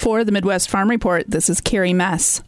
For the Midwest Farm Report, this is Carrie Mess.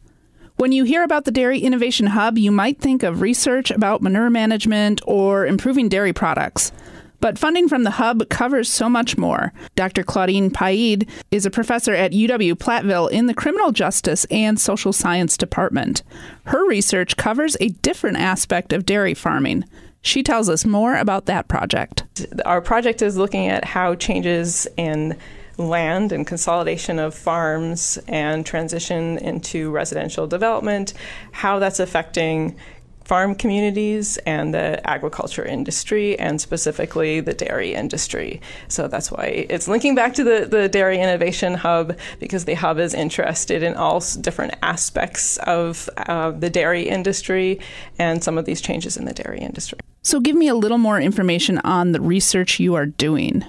When you hear about the Dairy Innovation Hub, you might think of research about manure management or improving dairy products. But funding from the Hub covers so much more. Dr. Claudine Pied is a professor at UW-Platteville in the Criminal Justice and Social Science Department. Her research covers a different aspect of dairy farming. She tells us more about that project. Our project is looking at how changes in land and consolidation of farms and transition into residential development, how that's affecting farm communities and the agriculture industry, and specifically the dairy industry. So that's why it's linking back to the Dairy Innovation Hub, because the Hub is interested in all different aspects of the dairy industry and some of these changes in the dairy industry. So give me a little more information on the research you are doing.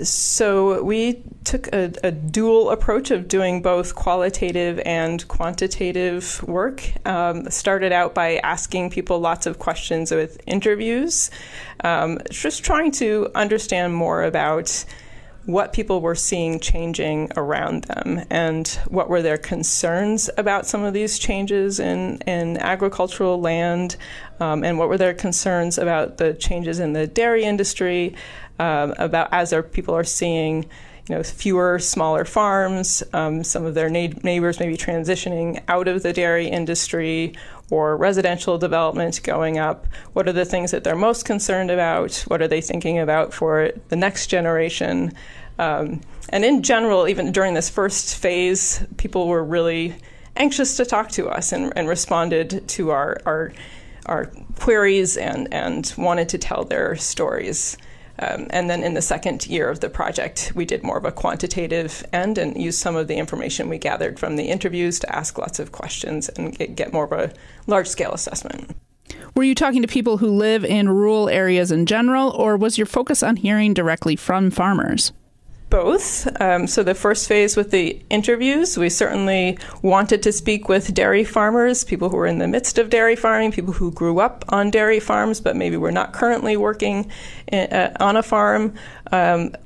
So we took a dual approach of doing both qualitative and quantitative work. Started out by asking people lots of questions with interviews, just trying to understand more about what people were seeing changing around them and what were their concerns about some of these changes in agricultural land, and what were their concerns about the changes in the dairy industry, about as their people are seeing, fewer, smaller farms, some of their neighbors maybe transitioning out of the dairy industry or residential development going up. What are the things that they're most concerned about? What are they thinking about for the next generation? And in general, even during this first phase, people were really anxious to talk to us and responded to our queries and wanted to tell their stories. And then in the second year of the project, we did more of a quantitative end and used some of the information we gathered from the interviews to ask lots of questions and get more of a large-scale assessment. Were you talking to people who live in rural areas in general, or was your focus on hearing directly from farmers? Both. So the first phase with the interviews, we certainly wanted to speak with dairy farmers, people who were in the midst of dairy farming, people who grew up on dairy farms, but maybe were not currently working on a farm.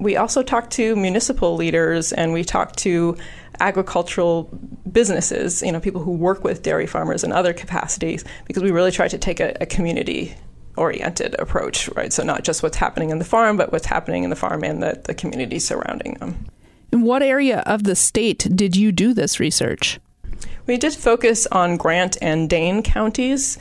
We also talked to municipal leaders, and we talked to agricultural businesses, people who work with dairy farmers in other capacities, because we really tried to take a community oriented approach, right? So not just what's happening in the farm, but what's happening in the farm and the community surrounding them. In what area of the state did you do this research? We did focus on Grant and Dane counties,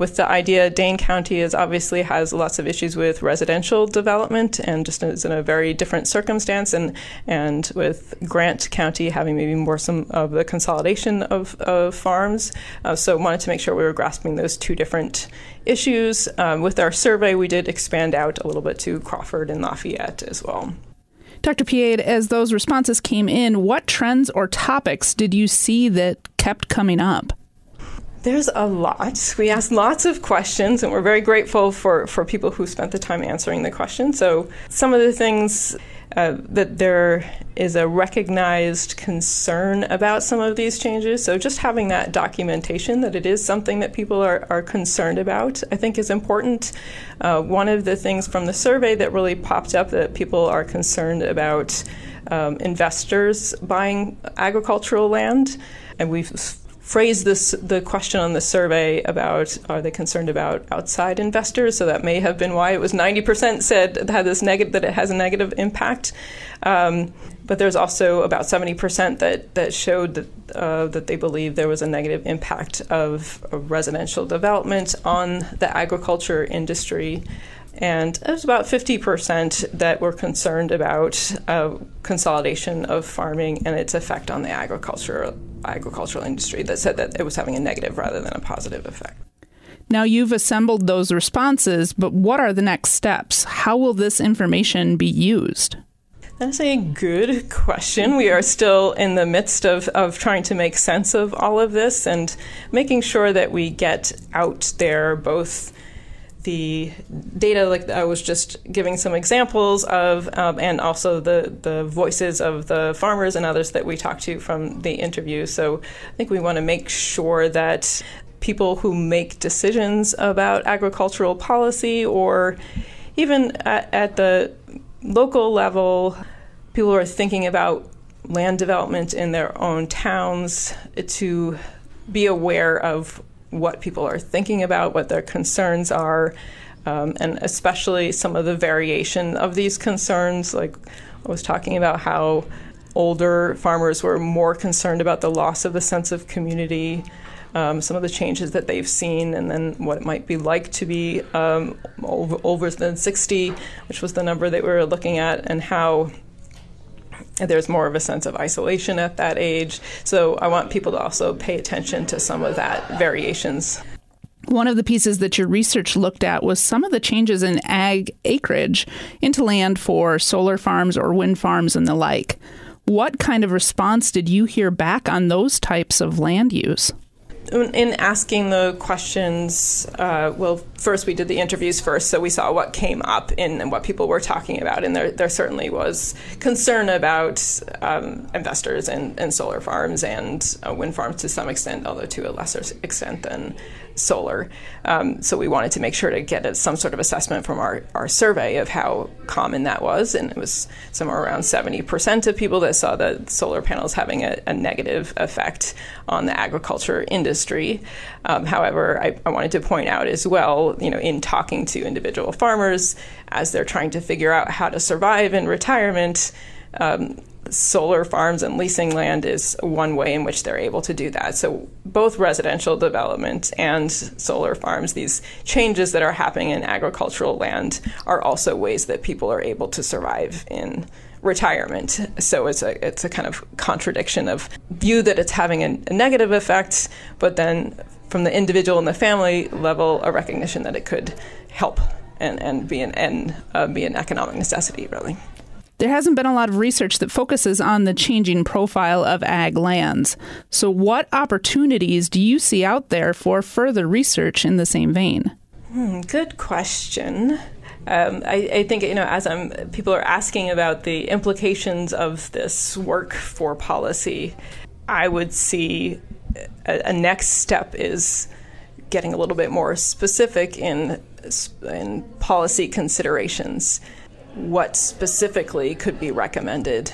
with the idea Dane County obviously has lots of issues with residential development and just is in a very different circumstance, and with Grant County having maybe more some of the consolidation of farms. So wanted to make sure we were grasping those two different issues. With our survey, we did expand out a little bit to Crawford and Lafayette as well. Dr. Pied, as those responses came in, what trends or topics did you see that kept coming up? There's a lot. We asked lots of questions, and we're very grateful for people who spent the time answering the questions. So some of the things that there is a recognized concern about some of these changes. So just having that documentation that it is something that people are concerned about, I think, is important. One of the things from the survey that really popped up that people are concerned about, investors buying agricultural land. And we've phrased the question on the survey about, are they concerned about outside investors? So that may have been why it was 90% said that it has a negative impact. But there's also about 70% that showed that they believe there was a negative impact of residential development on the agriculture industry. And it was about 50% that were concerned about consolidation of farming and its effect on the agricultural industry, that said that it was having a negative rather than a positive effect. Now you've assembled those responses, but what are the next steps? How will this information be used? That's a good question. We are still in the midst of trying to make sense of all of this and making sure that we get out there both the data, like I was just giving some examples of, and also the voices of the farmers and others that we talked to from the interview. So I think we want to make sure that people who make decisions about agricultural policy, or even at the local level, people who are thinking about land development in their own towns, to be aware of what people are thinking about, what their concerns are, and especially some of the variation of these concerns. Like I was talking about how older farmers were more concerned about the loss of the sense of community, some of the changes that they've seen, and then what it might be like to be over than 60, which was the number they were looking at, and how there's more of a sense of isolation at that age. So I want people to also pay attention to some of that variations. One of the pieces that your research looked at was some of the changes in ag acreage into land for solar farms or wind farms and the like. What kind of response did you hear back on those types of land use? In asking the questions, well, first we did the interviews first, so we saw what came up and what people were talking about, and there certainly was concern about investors and solar farms and wind farms to some extent, although to a lesser extent than solar. So we wanted to make sure to get some sort of assessment from our survey of how common that was, and it was somewhere around 70% of people that saw the solar panels having a negative effect on the agriculture industry. However, I wanted to point out as well, in talking to individual farmers as they're trying to figure out how to survive in retirement, solar farms and leasing land is one way in which they're able to do that. So both residential development and solar farms, these changes that are happening in agricultural land, are also ways that people are able to survive in retirement. So it's a kind of contradiction of view that it's having a negative effect, but then from the individual and the family level, a recognition that it could help and be an economic necessity, really. There hasn't been a lot of research that focuses on the changing profile of ag lands. So what opportunities do you see out there for further research in the same vein? Good question. I think, as people are asking about the implications of this work for policy, I would see a next step is getting a little bit more specific in policy considerations. What specifically could be recommended.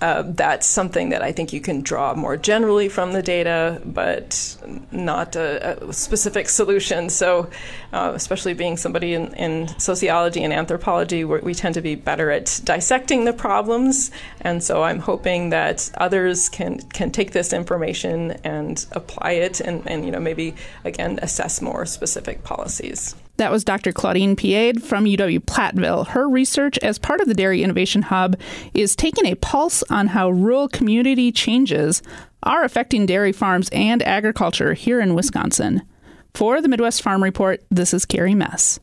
That's something that I think you can draw more generally from the data, but not a specific solution. So especially being somebody in sociology and anthropology, we tend to be better at dissecting the problems. And so I'm hoping that others can take this information and apply it and maybe, again, assess more specific policies. That was Dr. Claudine Pied from UW-Platteville. Her research as part of the Dairy Innovation Hub is taking a pulse on how rural community changes are affecting dairy farms and agriculture here in Wisconsin. For the Midwest Farm Report, this is Carrie Mess.